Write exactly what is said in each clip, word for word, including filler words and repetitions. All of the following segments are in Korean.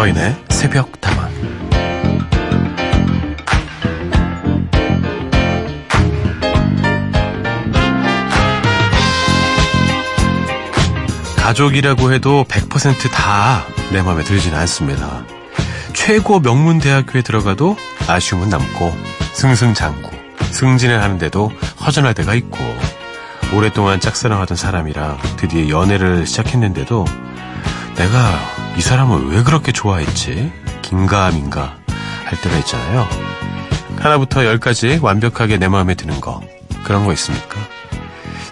서인의 새벽다방. 가족이라고 해도 백 퍼센트 다 내 마음에 들진 않습니다. 최고 명문 대학교에 들어가도 아쉬움은 남고, 승승장구, 승진을 하는데도 허전할 때가 있고, 오랫동안 짝사랑하던 사람이랑 드디어 연애를 시작했는데도 내가 이 사람을 왜 그렇게 좋아했지? 긴가민가 할 때가 있잖아요. 하나부터 열까지 완벽하게 내 마음에 드는 거, 그런 거 있습니까?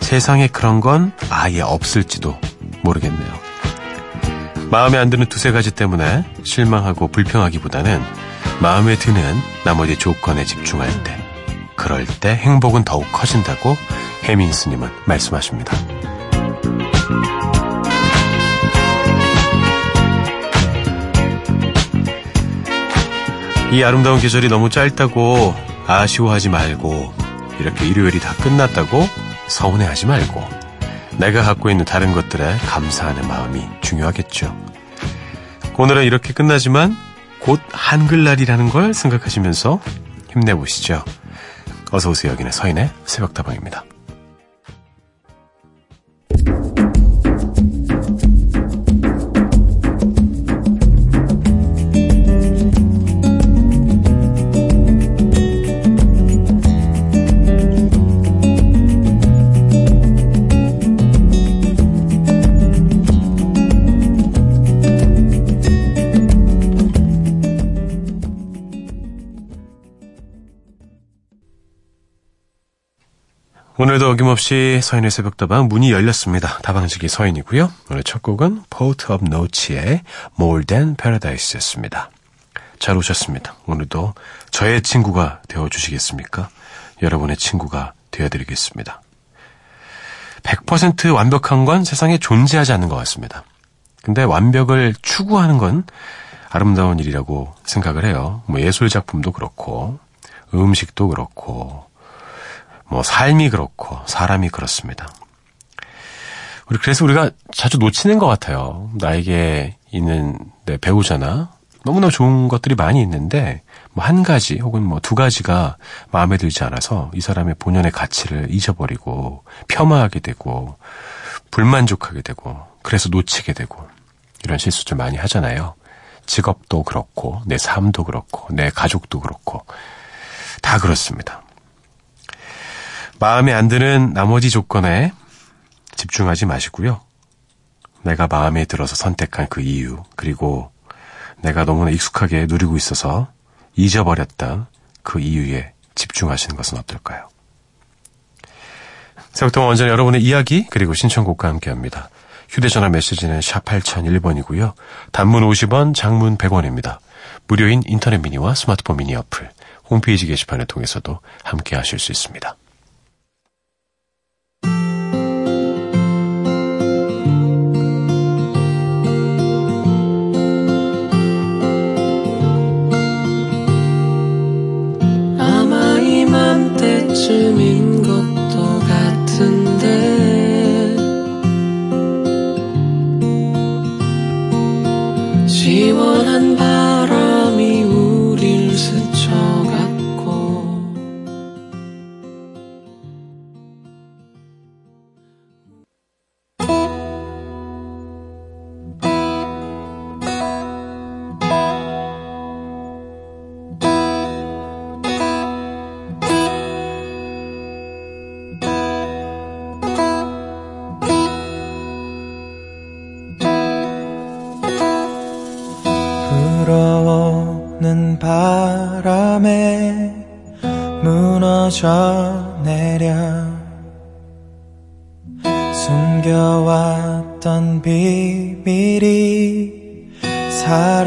세상에 그런 건 아예 없을지도 모르겠네요. 마음에 안 드는 두세 가지 때문에 실망하고 불평하기보다는 마음에 드는 나머지 조건에 집중할 때, 그럴 때 행복은 더욱 커진다고 해민 스님은 말씀하십니다. 이 아름다운 계절이 너무 짧다고 아쉬워하지 말고, 이렇게 일요일이 다 끝났다고 서운해하지 말고, 내가 갖고 있는 다른 것들에 감사하는 마음이 중요하겠죠. 오늘은 이렇게 끝나지만 곧 한글날이라는 걸 생각하시면서 힘내보시죠. 어서오세요. 여기는 서인의 새벽다방입니다. 오늘도 어김없이 서인의 새벽다방 문이 열렸습니다. 다방직이 서인이고요. 오늘 첫 곡은 Port of Noche의 More Than Paradise였습니다. 잘 오셨습니다. 오늘도 저의 친구가 되어주시겠습니까? 여러분의 친구가 되어드리겠습니다. 백 퍼센트 완벽한 건 세상에 존재하지 않는 것 같습니다. 근데 완벽을 추구하는 건 아름다운 일이라고 생각을 해요. 뭐 예술작품도 그렇고, 음식도 그렇고, 뭐 삶이 그렇고 사람이 그렇습니다. 우리 그래서 우리가 자주 놓치는 것 같아요. 나에게 있는 내 배우자나 너무나 좋은 것들이 많이 있는데 뭐 한 가지 혹은 뭐 두 가지가 마음에 들지 않아서 이 사람의 본연의 가치를 잊어버리고 폄하하게 되고 불만족하게 되고, 그래서 놓치게 되고, 이런 실수들 많이 하잖아요. 직업도 그렇고 내 삶도 그렇고 내 가족도 그렇고 다 그렇습니다. 마음에 안 드는 나머지 조건에 집중하지 마시고요. 내가 마음에 들어서 선택한 그 이유, 그리고 내가 너무나 익숙하게 누리고 있어서 잊어버렸던 그 이유에 집중하시는 것은 어떨까요? 새벽동안 언제나 여러분의 이야기 그리고 신청곡과 함께합니다. 휴대전화 메시지는 샵 팔공공일 번이고요. 단문 오십 원, 장문 백 원입니다. 무료인 인터넷 미니와 스마트폰 미니 어플, 홈페이지 게시판을 통해서도 함께하실 수 있습니다. 쯤인 것도 같은데 시원한 바람이 우릴 스쳐갔고. 내려 숨겨왔던 비밀이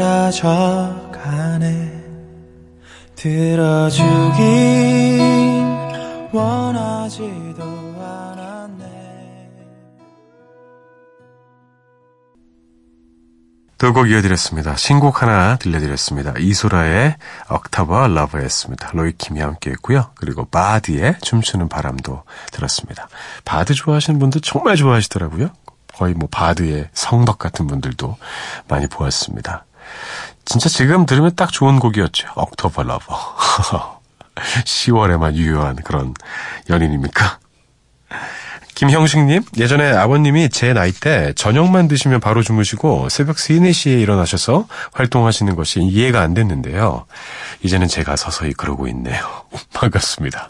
사라져가네. 들어주길 원하지도 않았네. 두 곡 이어드렸습니다. 신곡 하나 들려드렸습니다. 이소라의 옥토버 러버였습니다. 로이킴이 함께 했고요. 그리고 바드의 춤추는 바람도 들었습니다. 바드 좋아하시는 분들 정말 좋아하시더라고요. 거의 뭐 바드의 성덕 같은 분들도 많이 보았습니다. 진짜 지금 들으면 딱 좋은 곡이었죠. 옥토버 러버. 시월에만 유효한 그런 연인입니까? 김형식님, 예전에 아버님이 제 나이 때 저녁만 드시면 바로 주무시고 새벽 세, 네 시에 일어나셔서 활동하시는 것이 이해가 안 됐는데요. 이제는 제가 서서히 그러고 있네요. 반갑습니다.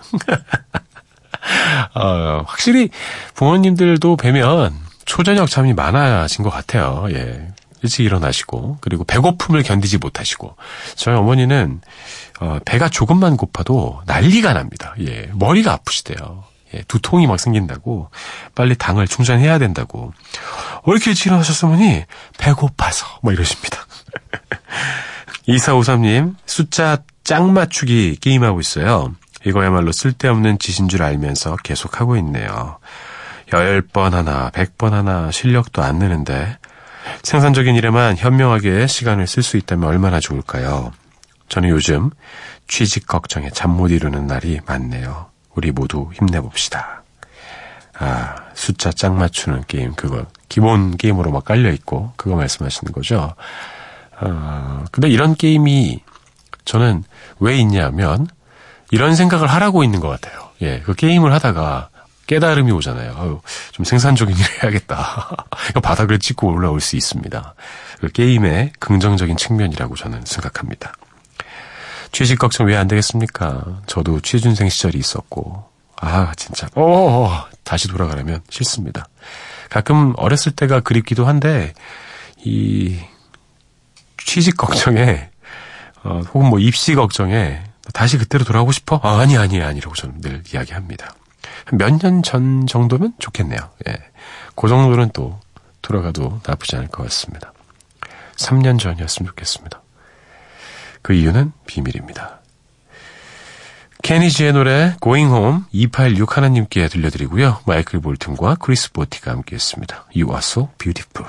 어, 확실히 부모님들도 뵈면 초저녁 잠이 많아진 것 같아요. 예. 일찍 일어나시고 그리고 배고픔을 견디지 못하시고 저희 어머니는 어, 배가 조금만 고파도 난리가 납니다. 예, 머리가 아프시대요. 예, 두통이 막 생긴다고 빨리 당을 충전해야 된다고 왜 이렇게 일찍 일어나셨어 어머니? 배고파서 뭐 이러십니다. 이사오삼님 숫자 짝 맞추기 게임하고 있어요. 이거야말로 쓸데없는 짓인 줄 알면서 계속하고 있네요. 열 번 하나 백 번 하나 실력도 안 느는데 생산적인 일에만 현명하게 시간을 쓸 수 있다면 얼마나 좋을까요? 저는 요즘 취직 걱정에 잠 못 이루는 날이 많네요. 우리 모두 힘내봅시다. 아, 숫자 짝 맞추는 게임 그거 기본 게임으로 막 깔려있고 그거 말씀하시는 거죠. 어, 근데 이런 게임이 저는 왜 있냐 하면 이런 생각을 하라고 있는 것 같아요. 예, 그 게임을 하다가 깨달음이 오잖아요. 아유, 좀 생산적인 일을 해야겠다. 바닥을 찍고 올라올 수 있습니다. 그 게임의 긍정적인 측면이라고 저는 생각합니다. 취직 걱정 왜 안 되겠습니까? 저도 취준생 시절이 있었고 아 진짜 오 다시 돌아가려면 싫습니다. 가끔 어렸을 때가 그립기도 한데 이 취직 걱정에 어, 혹은 뭐 입시 걱정에 다시 그때로 돌아가고 싶어? 아, 아니 아니 아니라고 저는 늘 이야기합니다. 몇 년 전 정도면 좋겠네요. 예. 그 정도는 또 돌아가도 나쁘지 않을 것 같습니다. 삼 년 전이었으면 좋겠습니다. 그 이유는 비밀입니다. 케니지의 노래 Going Home 이팔육 하나님께 들려드리고요. 마이클 볼튼과 크리스 보티가 함께했습니다. You are so beautiful.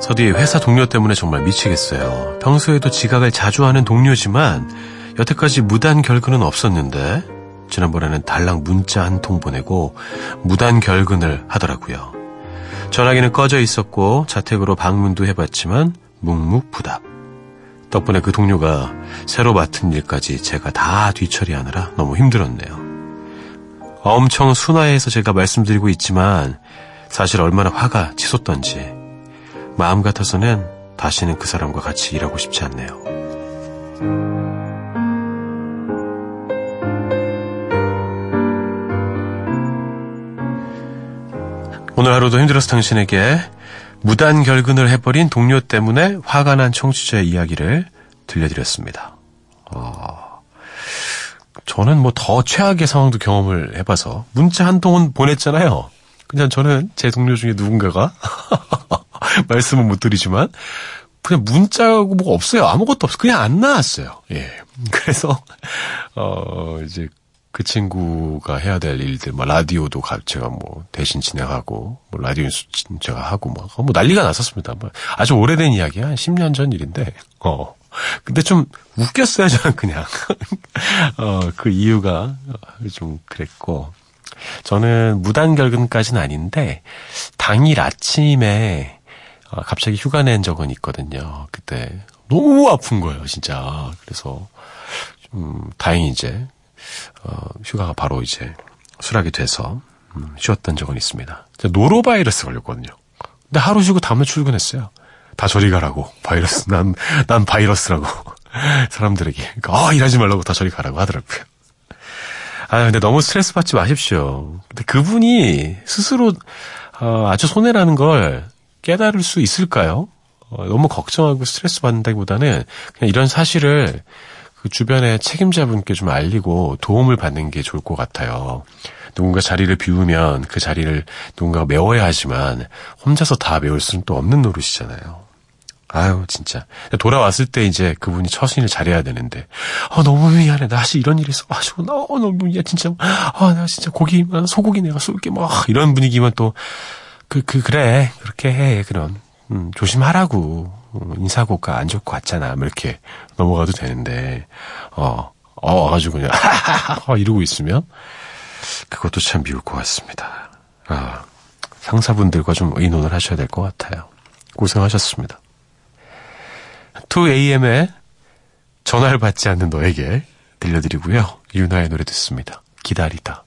저도 회사 동료 때문에 정말 미치겠어요. 평소에도 지각을 자주 하는 동료지만 여태까지 무단 결근은 없었는데 지난번에는 달랑 문자 한 통 보내고 무단 결근을 하더라고요. 전화기는 꺼져 있었고 자택으로 방문도 해봤지만 묵묵부답. 덕분에 그 동료가 새로 맡은 일까지 제가 다 뒤처리하느라 너무 힘들었네요. 엄청 순화해서 제가 말씀드리고 있지만 사실 얼마나 화가 치솟던지 마음 같아서는 다시는 그 사람과 같이 일하고 싶지 않네요. 오늘 하루도 힘들어서 당신에게 무단 결근을 해버린 동료 때문에 화가 난 청취자의 이야기를 들려드렸습니다. 어, 저는 뭐 더 최악의 상황도 경험을 해봐서 문자 한 통은 보냈잖아요. 그냥 저는 제 동료 중에 누군가가 말씀은 못 드리지만 그냥 문자고 뭐가 없어요. 아무것도 없어요. 그냥 안 나왔어요. 예. 그래서 어 이제 그 친구가 해야 될 일들, 뭐 라디오도 제가 뭐 대신 진행하고, 뭐 라디오 제가 하고 막 뭐 난리가 났었습니다. 뭐 아주 오래된 이야기야. 한 십 년 전 일인데. 어. 근데 좀 웃겼어요, 저는 그냥. 어, 그 이유가 좀 그랬고. 저는 무단결근까지는 아닌데, 당일 아침에 갑자기 휴가 낸 적은 있거든요. 그때 너무 아픈 거예요, 진짜. 그래서 좀 다행히 이제 어, 휴가가 바로 이제 수락이 돼서 음, 쉬었던 적은 있습니다. 노로바이러스 걸렸거든요. 근데 하루 쉬고 다음날 출근했어요. 다 저리 가라고. 바이러스, 난, 난 바이러스라고. 사람들에게. 그러니까, 아, 일하지 말라고 다 저리 가라고 하더라고요. 아, 근데 너무 스트레스 받지 마십시오. 근데 그분이 스스로, 어, 아주 손해라는 걸 깨달을 수 있을까요? 어, 너무 걱정하고 스트레스 받는다기보다는 그냥 이런 사실을 그 주변에 책임자분께 좀 알리고 도움을 받는 게 좋을 것 같아요. 누군가 자리를 비우면 그 자리를 누군가가 메워야 하지만 혼자서 다 메울 수는 또 없는 노릇이잖아요. 아유 진짜 돌아왔을 때 이제 그분이 처신을 잘해야 되는데 아 너무 미안해. 나 사실 이런 일이 있어. 아 너무 미안해 진짜. 아 나 진짜 고기 소고기 내가 쏠게 막 이런 분위기면 또 그 그 그래 그렇게 해 그런 음, 조심하라고. 인사고가 안 좋고 왔잖아. 이렇게 넘어가도 되는데 어, 어 와가지고 그냥 이러고 있으면 그것도 참 미울 것 같습니다. 아, 상사분들과 좀 의논을 하셔야 될 것 같아요. 고생하셨습니다. 투 에이엠에 전화를 받지 않는 너에게 들려드리고요. 유나의 노래 듣습니다. 기다리다.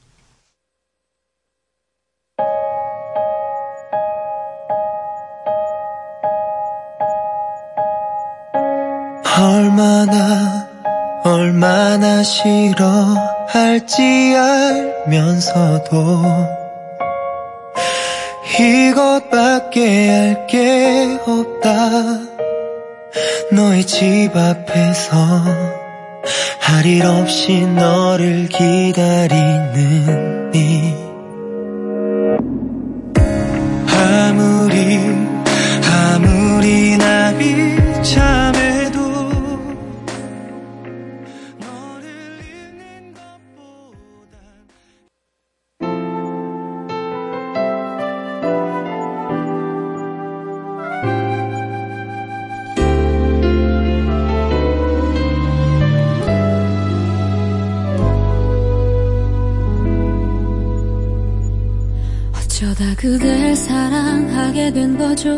얼마나 얼마나 싫어할지 알면서도 이것밖에 할 게 없다. 너의 집 앞에서 할 일 없이 너를 기다리는 이 아무리 아무리 나 비참해 그댈 사랑하게 된 거죠.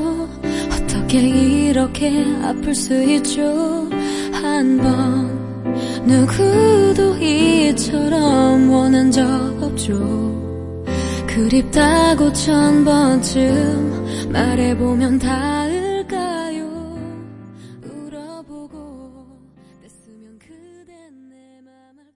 어떻게 이렇게 아플 수 있죠. 한 번 누구도 이처럼 오는 적 없죠. 그립다고 천 번쯤 말해보면 닿을까요. 울어보고 뗐으면 그댄 내 맘 알까.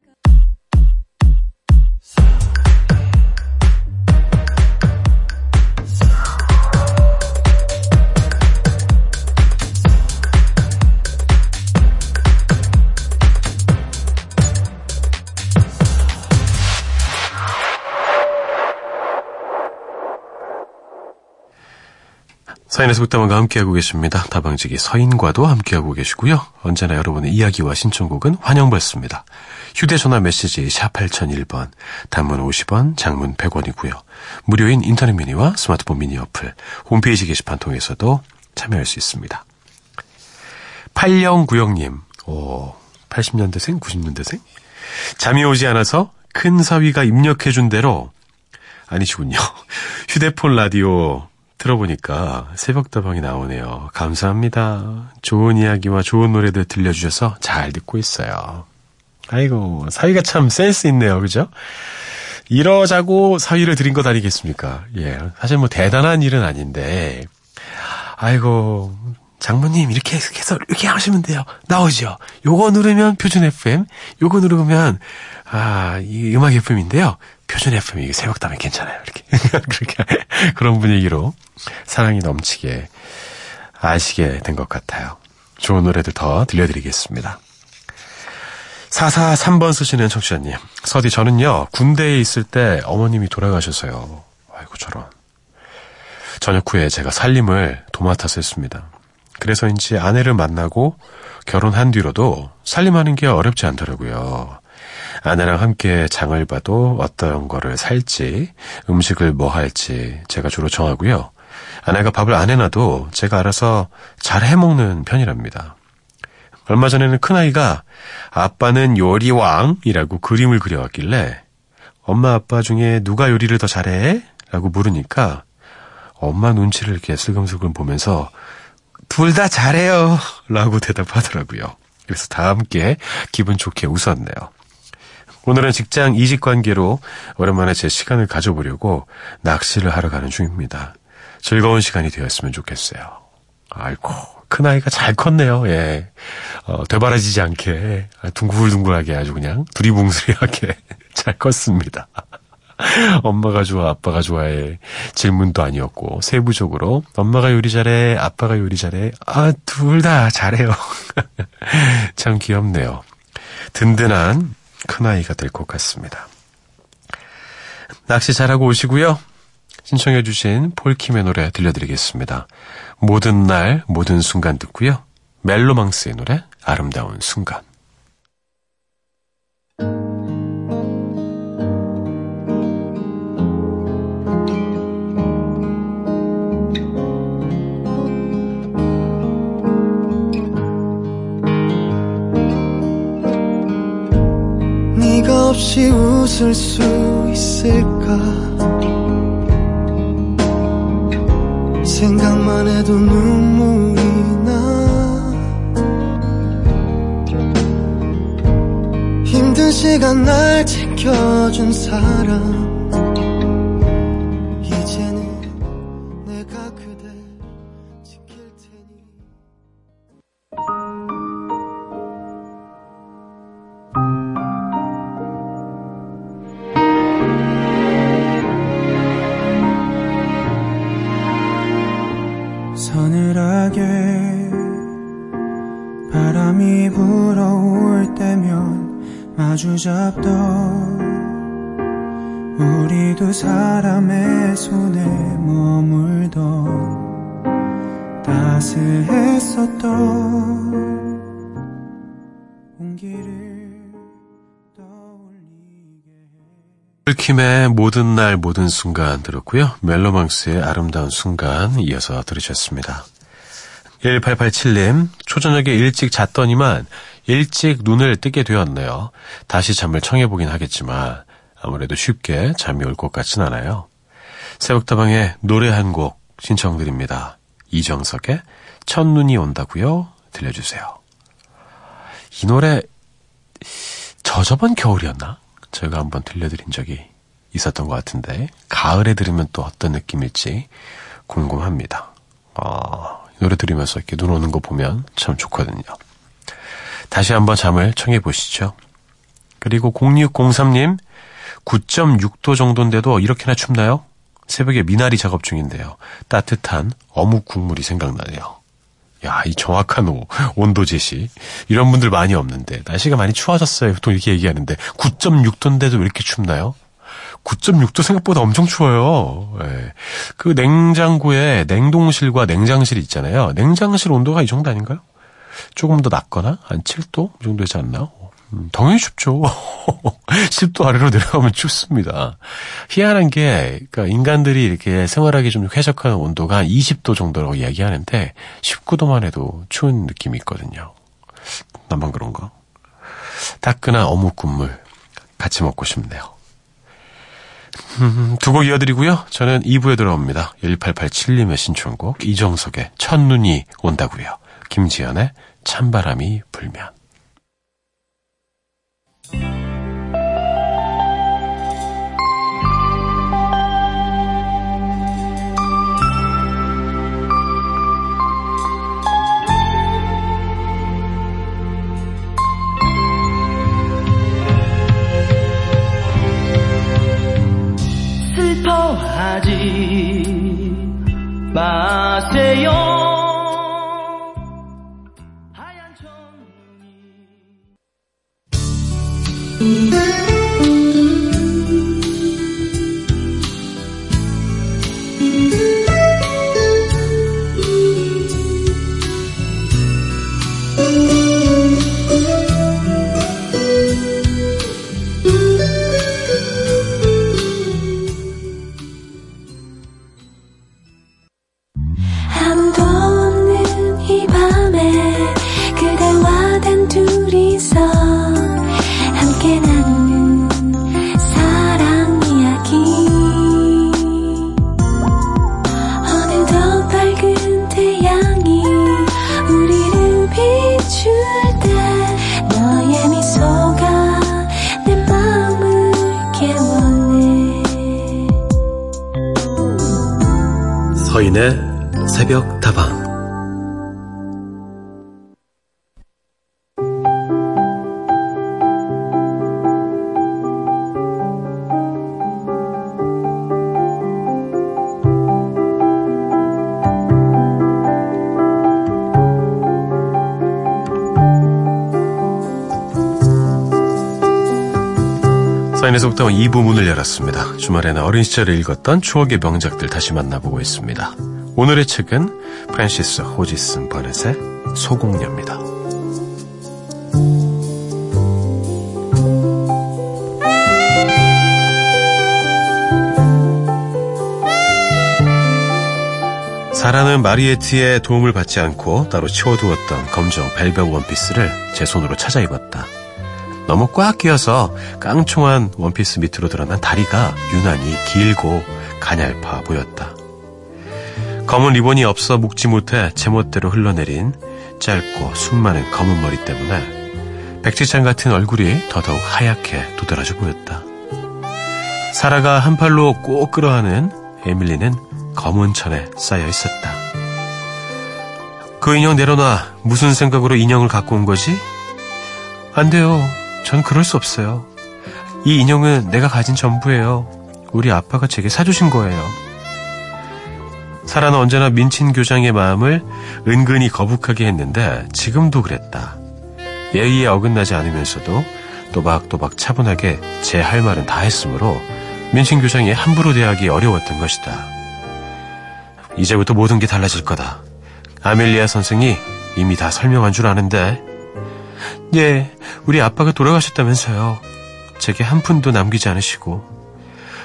서인의 새벽다방과 함께하고 계십니다. 다방지기 서인과도 함께하고 계시고요. 언제나 여러분의 이야기와 신청곡은 환영받습니다. 휴대전화 메시지 샵 팔공공일 번, 단문 오십 원, 장문 백 원이고요. 무료인 인터넷 미니와 스마트폰 미니 어플, 홈페이지 게시판 통해서도 참여할 수 있습니다. 팔공구공 님, 오, 팔십 년대생? 구십 년대생? 잠이 오지 않아서 큰 사위가 입력해준 대로, 아니시군요. 휴대폰 라디오, 들어보니까 새벽다방이 나오네요. 감사합니다. 좋은 이야기와 좋은 노래들 들려주셔서 잘 듣고 있어요. 아이고 사위가 참 센스 있네요. 그죠? 이러자고 사위를 드린 것 아니겠습니까? 예, 사실 뭐 대단한 일은 아닌데 아이고 장모님 이렇게 해서 이렇게 하시면 돼요. 나오죠. 요거 누르면 표준 에프엠 요거 누르면 아, 이 음악 에프엠인데요. 표준 에프엠 이게 새벽다방이 괜찮아요. 이렇게 그렇게 그런 분위기로 사랑이 넘치게 아시게 된 것 같아요. 좋은 노래들 더 들려드리겠습니다. 사사삼 번 쓰시는 청취자님. 서디, 저는요, 군대에 있을 때 어머님이 돌아가셔서요. 아이고, 저런. 전역 후에 제가 살림을 도맡아서 했습니다. 그래서인지 아내를 만나고 결혼한 뒤로도 살림하는 게 어렵지 않더라고요. 아내랑 함께 장을 봐도 어떤 거를 살지, 음식을 뭐 할지 제가 주로 정하고요. 아내가 밥을 안 해놔도 제가 알아서 잘 해먹는 편이랍니다. 얼마 전에는 큰아이가 아빠는 요리왕이라고 그림을 그려왔길래 엄마 아빠 중에 누가 요리를 더 잘해? 라고 물으니까 엄마 눈치를 이렇게 슬금슬금 보면서 둘 다 잘해요 라고 대답하더라고요. 그래서 다 함께 기분 좋게 웃었네요. 오늘은 직장 이직 관계로 오랜만에 제 시간을 가져보려고 낚시를 하러 가는 중입니다. 즐거운 시간이 되었으면 좋겠어요. 아이고, 큰아이가 잘 컸네요. 예, 어, 되바라지지 않게 둥글둥글하게 아주 그냥 두리뭉술하게 잘 컸습니다. 엄마가 좋아 아빠가 좋아해 질문도 아니었고 세부적으로 엄마가 요리 잘해 아빠가 요리 잘해 아 둘 다 잘해요. 참 귀엽네요. 든든한 큰아이가 될 것 같습니다. 낚시 잘하고 오시고요. 신청해 주신 폴킴의 노래 들려드리겠습니다. 모든 날 모든 순간 듣고요. 멜로망스의 노래 아름다운 순간. 네가 없이 웃을 수 있을까? 생각만 해도 눈물이 나. 힘든 시간 날 지켜준 사람, 이제는 내가 그댈 지킬 테니. 바람이 불어올 때면 마주 잡던 우리 두 사람의 손에 머물던 따스했었던 온기를 떠올리게. 킴의 모든 날 모든 순간 들었고요. 멜로망스의 아름다운 순간 이어서 들으셨습니다. 천팔백팔십칠님, 초저녁에 일찍 잤더니만 일찍 눈을 뜨게 되었네요. 다시 잠을 청해보긴 하겠지만 아무래도 쉽게 잠이 올 것 같진 않아요. 새벽다방에 노래 한 곡 신청드립니다. 이정석의 첫눈이 온다고요. 들려주세요. 이 노래 저 저번 겨울이었나? 저희가 한번 들려드린 적이 있었던 것 같은데 가을에 들으면 또 어떤 느낌일지 궁금합니다. 어... 노래 들으면서 이렇게 눈 오는 거 보면 참 좋거든요. 다시 한번 잠을 청해보시죠. 그리고 공육공삼님, 구 점 육 도 정도인데도 이렇게나 춥나요? 새벽에 미나리 작업 중인데요. 따뜻한 어묵 국물이 생각나네요. 야, 이 정확한 오, 온도 제시. 이런 분들 많이 없는데. 날씨가 많이 추워졌어요. 보통 이렇게 얘기하는데. 구 점 육 도인데도 왜 이렇게 춥나요? 구 점 육 도 생각보다 엄청 추워요. 예. 그 냉장고에 냉동실과 냉장실 있잖아요. 냉장실 온도가 이 정도 아닌가요? 조금 더 낮거나 한 칠 도 이 정도 되지 않나? 음, 당연히 춥죠. 십 도 아래로 내려가면 춥습니다. 희한한 게 그러니까 인간들이 이렇게 생활하기 좀 쾌적한 온도가 한 이십 도 정도라고 이야기하는데 십구 도만 해도 추운 느낌이 있거든요. 나만 그런가? 따끈한 어묵 국물 같이 먹고 싶네요. 두 곡 이어드리고요. 저는 이 부에 돌아옵니다. 천팔백팔십칠님의 신청곡 이정석의 첫눈이 온다고요. 김지연의 찬바람이 불면. 하지 마세요. 하얀 천눈이 아무도 없는 이 밤에 그대와 단 둘이서 함께 나누는 사랑 이야기. 어느덧 밝은 태양이 우리를 비출 때 너의 미소가 내 마음을 깨우네. 서인의 새벽다방. 서인의 새벽다방 이 부 문을 열었습니다. 주말에는 어린 시절에 읽었던 추억의 명작들 다시 만나보고 있습니다. 오늘의 책은 프랜시스 호지슨 버넷의 소공녀입니다. 사라는 마리에티의 도움을 받지 않고 따로 치워두었던 검정 벨벳 원피스를 제 손으로 찾아 입었다. 너무 꽉 끼어서 깡총한 원피스 밑으로 드러난 다리가 유난히 길고 가냘파 보였다. 검은 리본이 없어 묶지 못해 제멋대로 흘러내린 짧고 숨 많은 검은 머리 때문에 백지창 같은 얼굴이 더더욱 하얗게 도드라져 보였다. 사라가 한 팔로 꼭 끌어안은 에밀리는 검은 천에 쌓여 있었다. 그 인형 내려놔. 무슨 생각으로 인형을 갖고 온 거지? 안 돼요. 전 그럴 수 없어요. 이 인형은 내가 가진 전부예요. 우리 아빠가 제게 사주신 거예요. 사라는 언제나 민친 교장의 마음을 은근히 거북하게 했는데 지금도 그랬다. 예의에 어긋나지 않으면서도 또박또박 차분하게 제 할 말은 다 했으므로 민친 교장이 함부로 대하기 어려웠던 것이다. 이제부터 모든 게 달라질 거다. 아멜리아 선생이 이미 다 설명한 줄 아는데. 예, 우리 아빠가 돌아가셨다면서요. 제게 한 푼도 남기지 않으시고.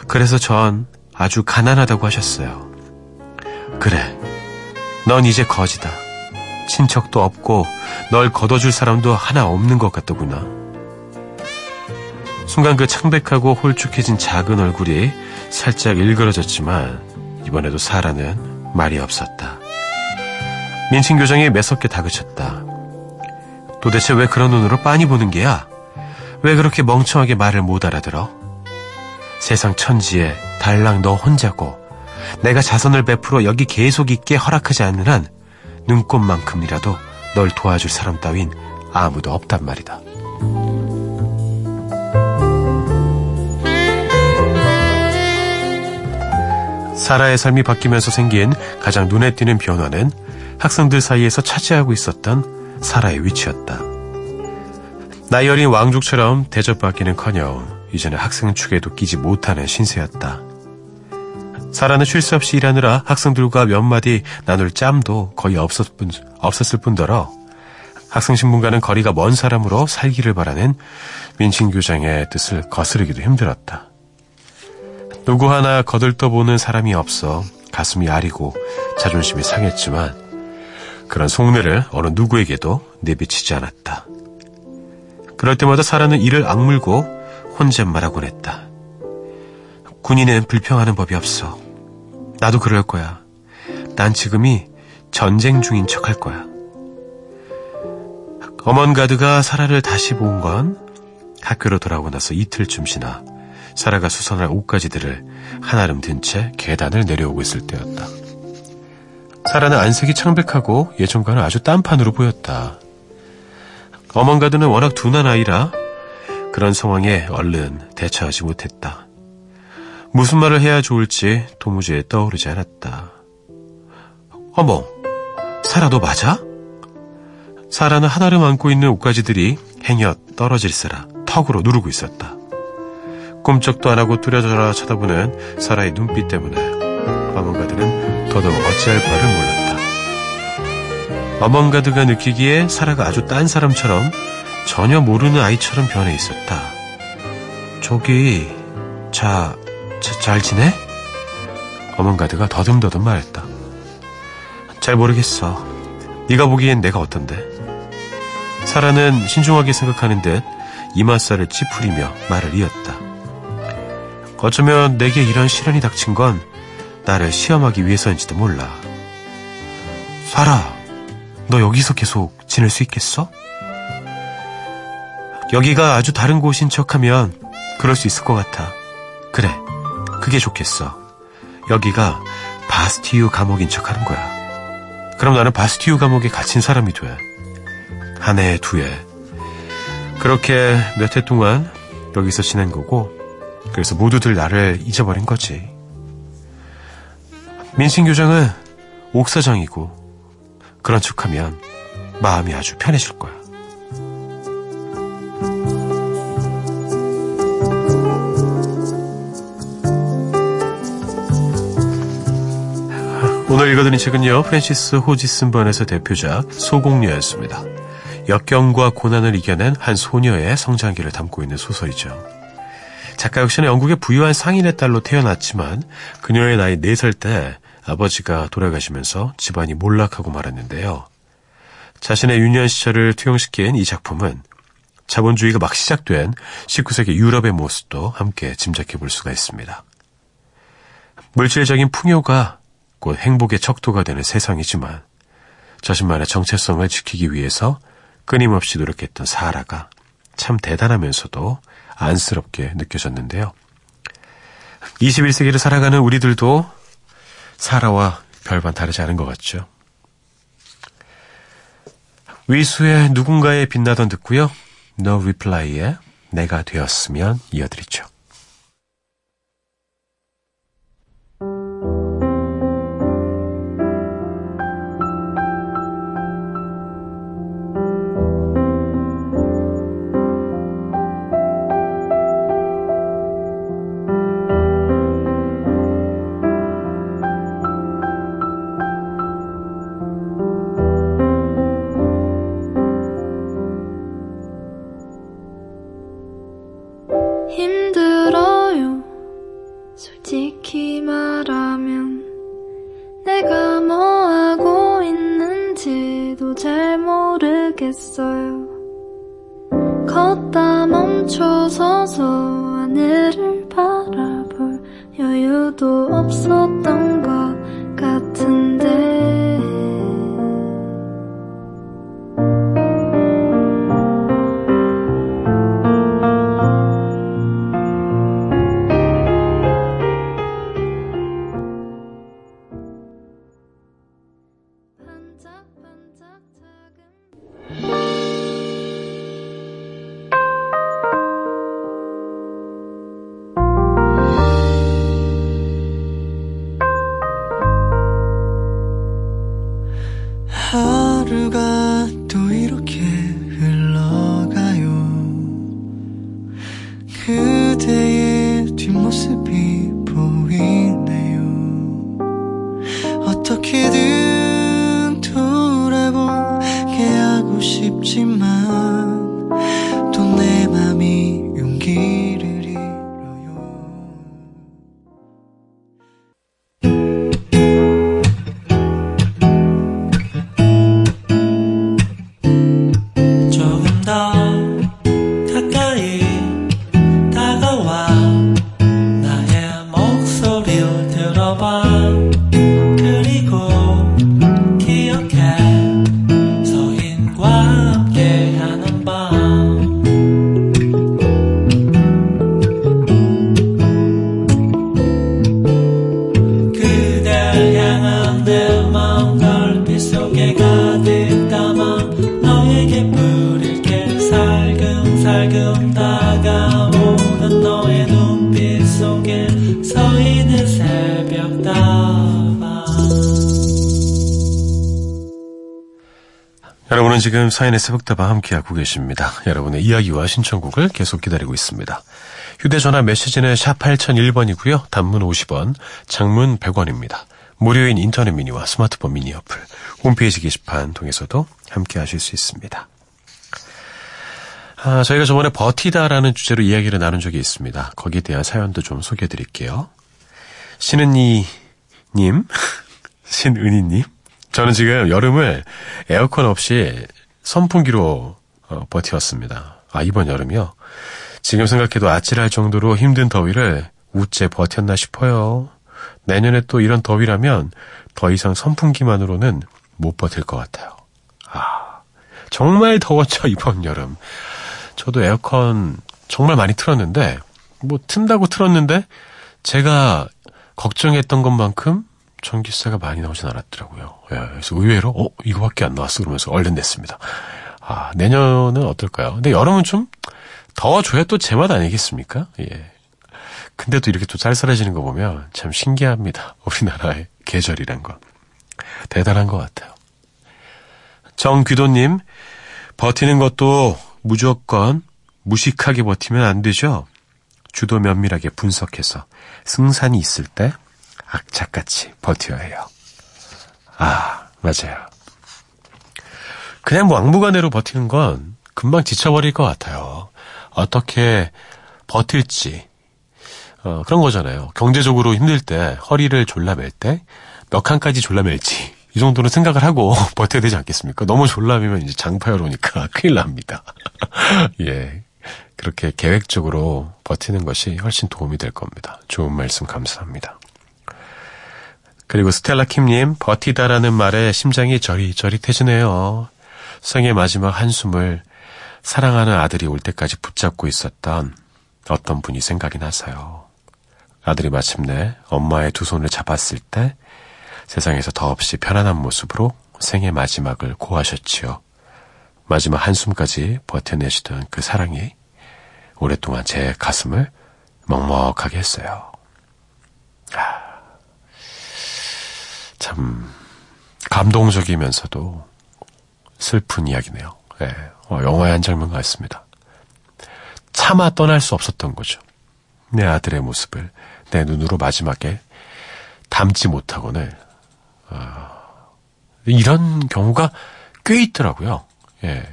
그래서 전 아주 가난하다고 하셨어요. 그래, 넌 이제 거지다. 친척도 없고 널 걷어줄 사람도 하나 없는 것 같더구나. 순간 그 창백하고 홀쭉해진 작은 얼굴이 살짝 일그러졌지만 이번에도 사라는 말이 없었다. 민친 교장이 매섭게 다그쳤다. 도대체 왜 그런 눈으로 빤히 보는 게야? 왜 그렇게 멍청하게 말을 못 알아들어? 세상 천지에 달랑 너 혼자고 내가 자선을 베풀어 여기 계속 있게 허락하지 않는 한 눈꽃만큼이라도 널 도와줄 사람 따윈 아무도 없단 말이다. 사라의 삶이 바뀌면서 생긴 가장 눈에 띄는 변화는 학생들 사이에서 차지하고 있었던 사라의 위치였다. 나이 어린 왕족처럼 대접받기는커녕 이제는 학생 축에도 끼지 못하는 신세였다. 사라는 쉴 새 없이 일하느라 학생들과 몇 마디 나눌 짬도 거의 없었을 뿐더러 학생신분과는 거리가 먼 사람으로 살기를 바라는 민신 교장의 뜻을 거스르기도 힘들었다. 누구 하나 거들떠보는 사람이 없어 가슴이 아리고 자존심이 상했지만 그런 속내를 어느 누구에게도 내비치지 않았다. 그럴 때마다 사라는 이를 악물고 혼잣말하곤 했다. 군인은 불평하는 법이 없어. 나도 그럴 거야. 난 지금이 전쟁 중인 척 할 거야. 어먼가드가 사라를 다시 본 건 학교로 돌아오고 나서 이틀쯤 지나 사라가 수선할 옷가지들을 한아름 든 채 계단을 내려오고 있을 때였다. 사라는 안색이 창백하고 예전과는 아주 딴판으로 보였다. 어먼가드는 워낙 둔한 아이라 그런 상황에 얼른 대처하지 못했다. 무슨 말을 해야 좋을지 도무지 떠오르지 않았다. 어머, 사라 너 맞아? 사라는 한아름 안고 있는 옷가지들이 행여 떨어질세라 턱으로 누르고 있었다. 꿈쩍도 안 하고 뚜려져라 쳐다보는 사라의 눈빛 때문에 어먼가드는 더더욱 어찌할 바를 몰랐다. 어먼가드가 느끼기에 사라가 아주 딴 사람처럼 전혀 모르는 아이처럼 변해 있었다. 저기, 자... 자, 잘 지내? 어먼가드가 더듬더듬 말했다. 잘 모르겠어. 네가 보기엔 내가 어떤데? 사라는 신중하게 생각하는 듯 이마살을 찌푸리며 말을 이었다. 어쩌면 내게 이런 시련이 닥친 건 나를 시험하기 위해서인지도 몰라. 사라, 너 여기서 계속 지낼 수 있겠어? 여기가 아주 다른 곳인 척하면 그럴 수 있을 것 같아. 그래, 그게 좋겠어. 여기가 바스티유 감옥인 척하는 거야. 그럼 나는 바스티유 감옥에 갇힌 사람이 돼. 한 해, 두 해. 그렇게 몇 해 동안 여기서 지낸 거고, 그래서 모두들 나를 잊어버린 거지. 민신 교장은 옥사장이고, 그런 척하면 마음이 아주 편해질 거야. 오늘 읽어드린 책은요, 프랜시스 호지슨번에서 대표작 소공녀였습니다. 역경과 고난을 이겨낸 한 소녀의 성장기를 담고 있는 소설이죠. 작가 역시는 영국의 부유한 상인의 딸로 태어났지만 그녀의 나이 네 살 때 아버지가 돌아가시면서 집안이 몰락하고 말았는데요. 자신의 유년 시절을 투영시킨 이 작품은 자본주의가 막 시작된 십구 세기 유럽의 모습도 함께 짐작해 볼 수가 있습니다. 물질적인 풍요가 곧 행복의 척도가 되는 세상이지만 자신만의 정체성을 지키기 위해서 끊임없이 노력했던 사라가 참 대단하면서도 안쓰럽게 느껴졌는데요. 이십일 세기를 살아가는 우리들도 사라와 별반 다르지 않은 것 같죠. 위수의 누군가에 빛나던 듣고요. No Reply의 내가 되었으면 이어드리죠. 걷다 멈춰서서 하늘을 바라볼 여유도 없었던 것 같은데 서인의 새벽다방. 여러분은 지금 서인의 새벽다방 함께하고 계십니다. 여러분의 이야기와 신청곡을 계속 기다리고 있습니다. 휴대전화 메시지는 샵 팔공공일 번이고요. 단문 오십 원, 장문 백 원입니다. 무료인 인터넷 미니와 스마트폰 미니 어플, 홈페이지 게시판 통해서도 함께하실 수 있습니다. 아, 저희가 저번에 버티다라는 주제로 이야기를 나눈 적이 있습니다. 거기에 대한 사연도 좀 소개해드릴게요. 신은이님, 신은이님, 저는 지금 여름을 에어컨 없이 선풍기로 어, 버텨왔습니다. 아, 이번 여름이요? 지금 생각해도 아찔할 정도로 힘든 더위를 우째 버텼나 싶어요. 내년에 또 이런 더위라면 더 이상 선풍기만으로는 못 버틸 것 같아요. 아, 정말 더웠죠, 이번 여름. 저도 에어컨 정말 많이 틀었는데, 뭐 튼다고 틀었는데 제가 걱정했던 것만큼 전기세가 많이 나오진 않았더라고요. 예, 그래서 의외로 어? 이거밖에 안 나왔어? 그러면서 얼른 냈습니다. 아, 내년은 어떨까요? 근데 여름은 좀 더워줘야 또 제 맛 아니겠습니까? 예. 근데 또 이렇게 또 쌀쌀해지는 거 보면 참 신기합니다. 우리나라의 계절이란 건. 대단한 것 같아요. 정귀도님, 버티는 것도 무조건 무식하게 버티면 안 되죠. 주도 면밀하게 분석해서 승산이 있을 때 악착같이 버텨야 해요. 아, 맞아요. 그냥 뭐 막무가내로 버티는 건 금방 지쳐버릴 것 같아요. 어떻게 버틸지 어, 그런 거잖아요. 경제적으로 힘들 때, 허리를 졸라맬 때 몇 칸까지 졸라맬지 이 정도는 생각을 하고 버텨야 되지 않겠습니까? 너무 졸라매면 이제 장파열 오니까 큰일 납니다. 예, 그렇게 계획적으로 버티는 것이 훨씬 도움이 될 겁니다. 좋은 말씀 감사합니다. 그리고 스텔라킴님, 버티다라는 말에 심장이 저릿저릿해지네요. 생의 마지막 한숨을 사랑하는 아들이 올 때까지 붙잡고 있었던 어떤 분이 생각이 나서요. 아들이 마침내 엄마의 두 손을 잡았을 때 세상에서 더없이 편안한 모습으로 생의 마지막을 고하셨지요. 마지막 한숨까지 버텨내시던 그 사랑이 오랫동안 제 가슴을 먹먹하게 했어요. 참 감동적이면서도 슬픈 이야기네요. 네, 영화의 한 장면 같습니다. 차마 떠날 수 없었던 거죠. 내 아들의 모습을 내 눈으로 마지막에 담지 못하고는 어, 이런 경우가 꽤 있더라고요. 예,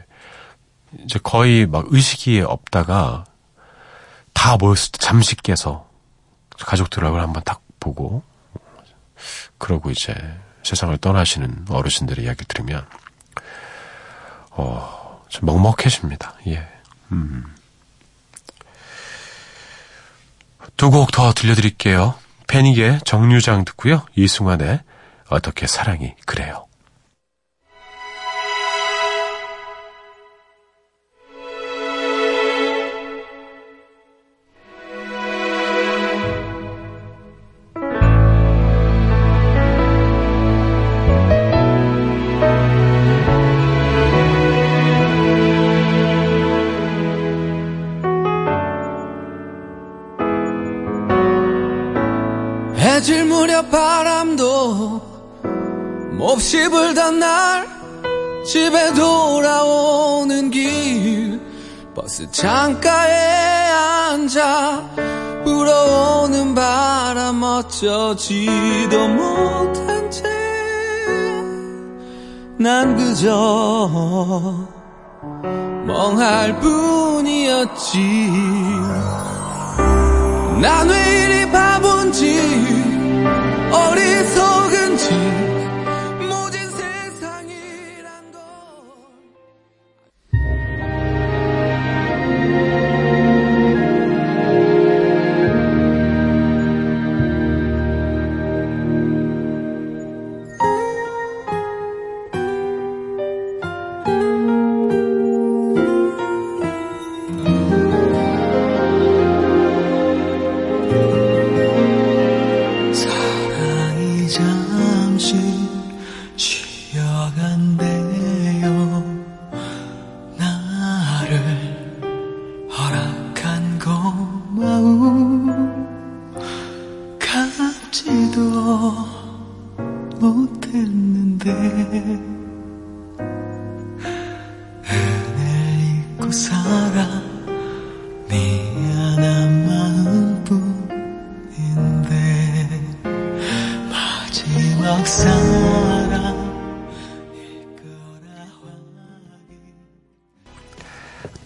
이제 거의 막 의식이 없다가 다 모였을 때 잠시 깨서 가족들 얼굴 한번 딱 보고 그러고 이제 세상을 떠나시는 어르신들의 이야기를 들으면 어, 좀 먹먹해집니다. 예. 음. 두 곡 더 들려드릴게요. 패닉의 정류장 듣고요. 이승환의 어떻게 사랑이 그래요. 해질 무렵 바람도 몹시 불던 날 집에 돌아오는 길 버스 창가에 앉아 불어오는 바람 어쩌지도 못한 채 난 그저 멍할 뿐이었지. 난 왜 이리 바본지 어리석은지 모진 세상이란 걸.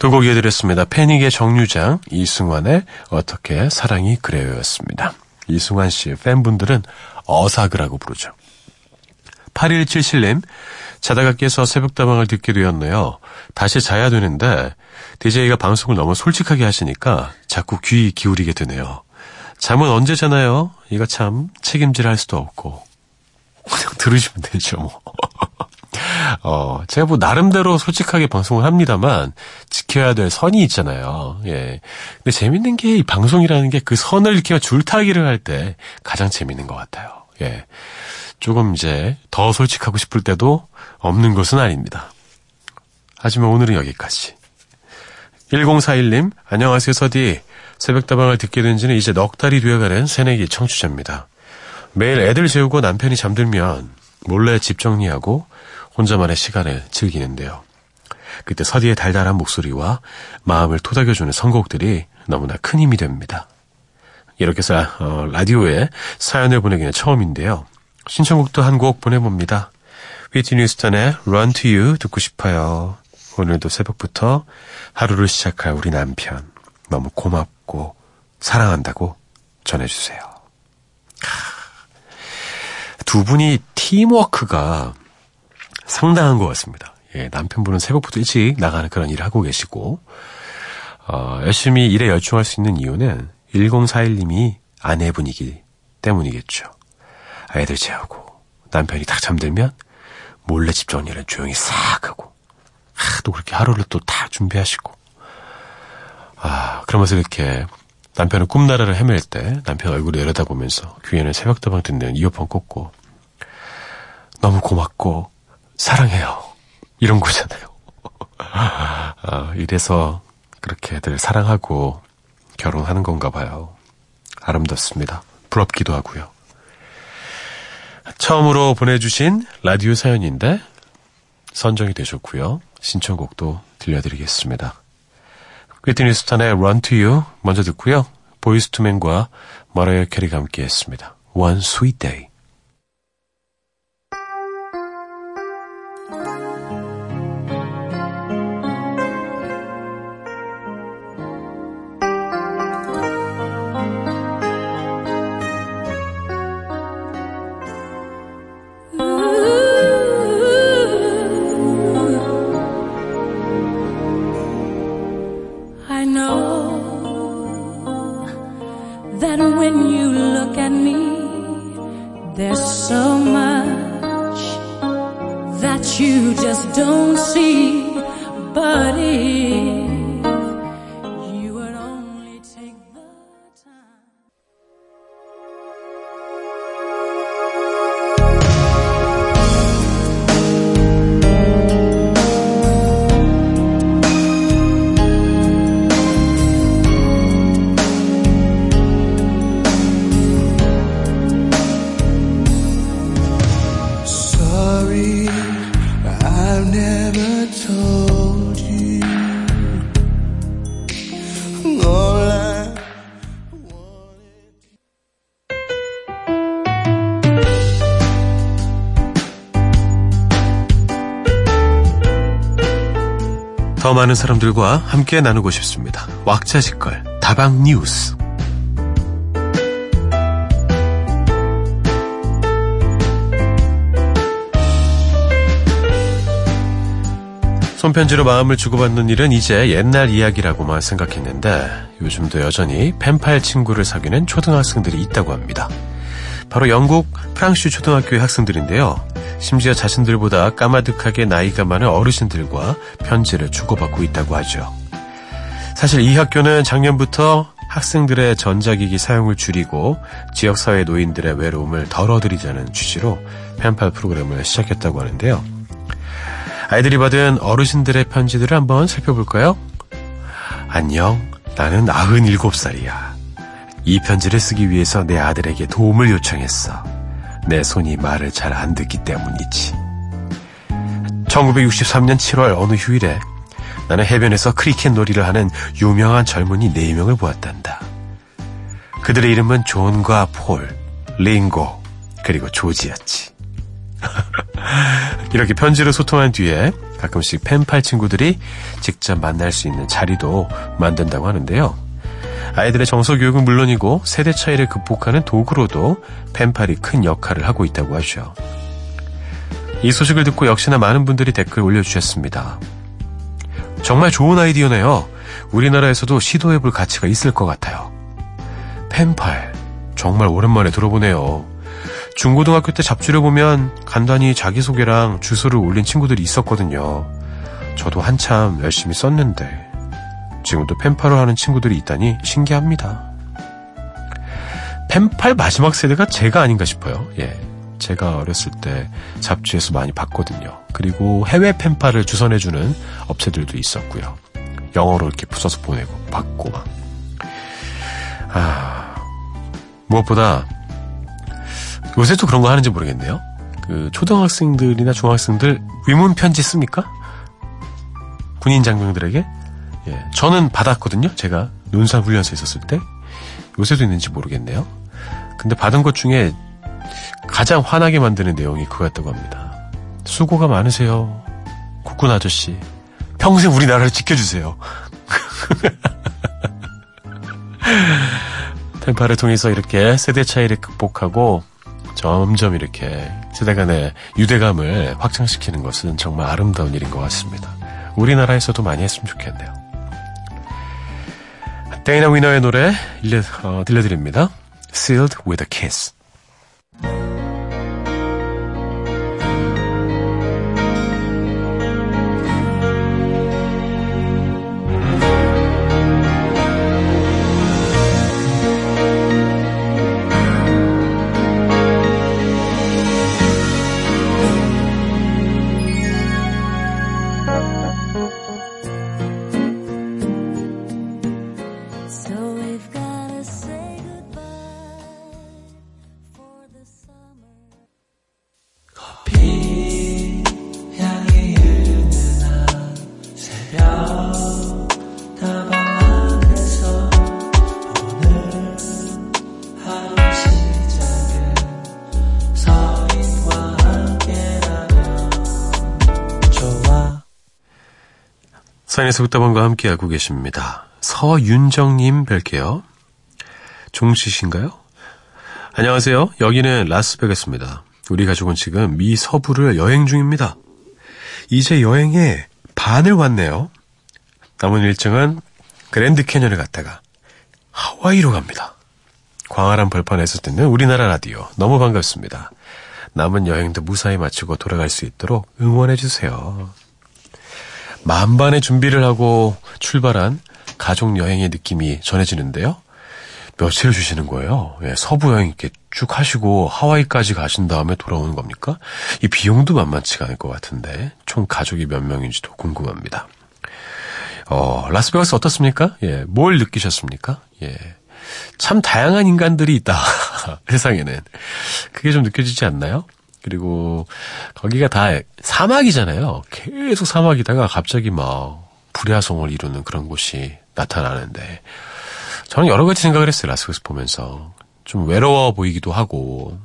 두 곡 이어드렸습니다. 패닉의 정류장, 이승환의 어떻게 사랑이 그래요 였습니다. 이승환 씨의 팬분들은 어사그라고 부르죠. 팔일칠칠님, 자다가 깨서 새벽다방을 듣게 되었네요. 다시 자야 되는데 디제이가 방송을 너무 솔직하게 하시니까 자꾸 귀 기울이게 되네요. 잠은 언제 자나요? 이거 참 책임질 할 수도 없고. 그냥 들으시면 되죠 뭐. 어, 제가 뭐 나름대로 솔직하게 방송을 합니다만 지켜야 될 선이 있잖아요. 예. 근데 재밌는 게 이 방송이라는 게 그 선을 이렇게 줄타기를 할 때 가장 재밌는 것 같아요. 예. 조금 이제 더 솔직하고 싶을 때도 없는 것은 아닙니다. 하지만 오늘은 여기까지. 일공사일님, 안녕하세요 서디. 새벽다방을 듣게 된 지는 이제 넉 달이 되어가는 새내기 청취자입니다. 매일 애들 재우고 남편이 잠들면 몰래 집 정리하고 혼자만의 시간을 즐기는데요. 그때 서디의 달달한 목소리와 마음을 토닥여주는 선곡들이 너무나 큰 힘이 됩니다. 이렇게 사, 어, 라디오에 사연을 보내기는 처음인데요. 신청곡도 한 곡 보내봅니다. 위트 뉴스턴의 Run to You 듣고 싶어요. 오늘도 새벽부터 하루를 시작할 우리 남편 너무 고맙고 사랑한다고 전해주세요. 두 분이 팀워크가 상당한 것 같습니다. 예, 남편분은 새벽부터 일찍 나가는 그런 일을 하고 계시고, 어, 열심히 일에 열중할 수 있는 이유는 일공사일님이 아내분이기 때문이겠죠. 아이들 재우고 남편이 딱 잠들면 몰래 집 정리를 조용히 싹 하고, 하, 또 그렇게 하루를 또 다 준비하시고, 아, 그러면서 이렇게 남편은 꿈나라를 헤맬 때 남편 얼굴을 내려다보면서 귀에는 새벽다방 듣는 이어폰 꽂고 너무 고맙고 사랑해요 이런 거잖아요. 아, 이래서 그렇게들 사랑하고 결혼하는 건가 봐요. 아름답습니다. 부럽기도 하고요. 처음으로 보내주신 라디오 사연인데 선정이 되셨고요. 신청곡도 들려드리겠습니다. 휘트니 스턴의 Run to You 먼저 듣고요. 보이스 투맨과 머라이어 캐리가 함께했습니다. One sweet day. 더 많은 사람들과 함께 나누고 싶습니다. 왁자지껄 다방 뉴스. 손편지로 마음을 주고받는 일은 이제 옛날 이야기라고만 생각했는데 요즘도 여전히 펜팔 친구를 사귀는 초등학생들이 있다고 합니다. 바로 영국 프랑슈 초등학교의 학생들인데요. 심지어 자신들보다 까마득하게 나이가 많은 어르신들과 편지를 주고받고 있다고 하죠. 사실 이 학교는 작년부터 학생들의 전자기기 사용을 줄이고 지역사회 노인들의 외로움을 덜어드리자는 취지로 펜팔 프로그램을 시작했다고 하는데요. 아이들이 받은 어르신들의 편지들을 한번 살펴볼까요? 안녕, 나는 아흔일곱 살이야. 이 편지를 쓰기 위해서 내 아들에게 도움을 요청했어. 내 손이 말을 잘 안 듣기 때문이지. 천구백육십삼년 칠월 어느 휴일에 나는 해변에서 크리켓 놀이를 하는 유명한 젊은이 네 명을 보았단다. 그들의 이름은 존과 폴, 링고, 그리고 조지였지. 이렇게 편지로 소통한 뒤에 가끔씩 펜팔 친구들이 직접 만날 수 있는 자리도 만든다고 하는데요. 아이들의 정서교육은 물론이고 세대 차이를 극복하는 도구로도 펜팔이 큰 역할을 하고 있다고 하죠. 이 소식을 듣고 역시나 많은 분들이 댓글 올려주셨습니다. 정말 좋은 아이디어네요. 우리나라에서도 시도해볼 가치가 있을 것 같아요. 펜팔 정말 오랜만에 들어보네요. 중고등학교 때 잡지를 보면 간단히 자기소개랑 주소를 올린 친구들이 있었거든요. 저도 한참 열심히 썼는데 지금도 펜팔을 하는 친구들이 있다니 신기합니다. 펜팔 마지막 세대가 제가 아닌가 싶어요. 예, 제가 어렸을 때 잡지에서 많이 봤거든요. 그리고 해외 펜팔을 주선해주는 업체들도 있었고요. 영어로 이렇게 붙여서 보내고 받고 막. 아, 무엇보다 요새 또 그런 거 하는지 모르겠네요. 그 초등학생들이나 중학생들 위문 편지 씁니까? 군인 장병들에게. 예, 저는 받았거든요. 제가 논산 훈련소에 있었을 때. 요새도 있는지 모르겠네요. 근데 받은 것 중에 가장 화나게 만드는 내용이 그거였다고 합니다. 수고가 많으세요, 국군 아저씨. 평생 우리나라를 지켜주세요. 펜팔을 통해서 이렇게 세대 차이를 극복하고 점점 이렇게 세대 간의 유대감을 확장시키는 것은 정말 아름다운 일인 것 같습니다. 우리나라에서도 많이 했으면 좋겠네요. 데이나 위너의 노래 일레, 어, 들려드립니다. Sealed with a kiss. 서인의 새벽다방과 함께 알고 계십니다. 서윤정님 뵐게요. 종씨신가요? 안녕하세요. 여기는 라스베가스입니다. 우리 가족은 지금 미 서부를 여행 중입니다. 이제 여행의 반을 왔네요. 남은 일정은 그랜드 캐년을 갔다가 하와이로 갑니다. 광활한 벌판에서 듣는 우리나라 라디오 너무 반갑습니다. 남은 여행도 무사히 마치고 돌아갈 수 있도록 응원해주세요. 만반의 준비를 하고 출발한 가족 여행의 느낌이 전해지는데요. 며칠 주시는 거예요? 예, 서부 여행 이렇게 쭉 하시고 하와이까지 가신 다음에 돌아오는 겁니까? 이 비용도 만만치가 않을 것 같은데 총 가족이 몇 명인지도 궁금합니다. 어, 라스베가스 어떻습니까? 예, 뭘 느끼셨습니까? 예, 참 다양한 인간들이 있다. 세상에는. 그게 좀 느껴지지 않나요? 그리고 거기가 다 사막이잖아요. 계속 사막이다가 갑자기 막 불야성을 이루는 그런 곳이 나타나는데 저는 여러 가지 생각을 했어요. 라스베가스 보면서 좀 외로워 보이기도 하고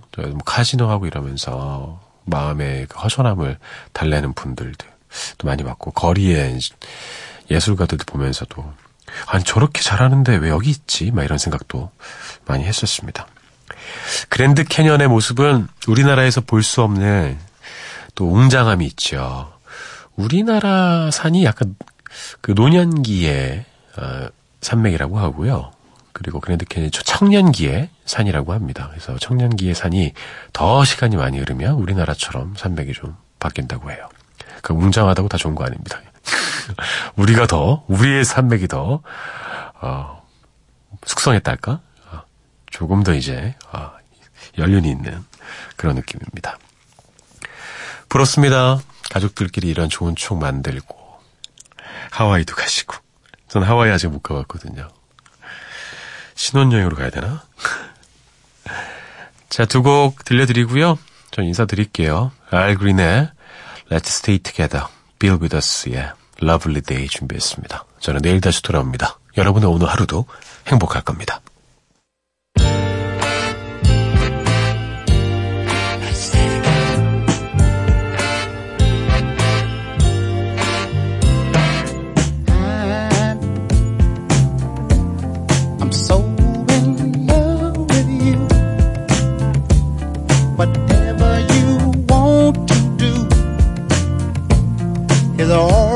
카지노하고 이러면서 마음의 허전함을 달래는 분들도 많이 봤고 거리에 예술가들도 보면서도 아니 저렇게 잘하는데 왜 여기 있지? 막 이런 생각도 많이 했었습니다. 그랜드 캐년의 모습은 우리나라에서 볼 수 없는 또 웅장함이 있죠. 우리나라 산이 약간 그 노년기의 산맥이라고 하고요. 그리고 그랜드 캐년이 청년기의 산이라고 합니다. 그래서 청년기의 산이 더 시간이 많이 흐르면 우리나라처럼 산맥이 좀 바뀐다고 해요. 그 웅장하다고 다 좋은 거 아닙니다. 우리가 더, 우리의 산맥이 더 어, 숙성했다 할까? 조금 더 이제 아, 연륜이 있는 그런 느낌입니다. 부럽습니다. 가족들끼리 이런 좋은 추억 만들고 하와이도 가시고. 전 하와이 아직 못 가봤거든요. 신혼여행으로 가야 되나? 자, 두 곡 들려드리고요. 전 인사드릴게요. 알그린의 Let's Stay Together, Bill With Us의 Lovely Day 준비했습니다. 저는 내일 다시 돌아옵니다. 여러분의 오늘 하루도 행복할 겁니다. Whatever you want to do together.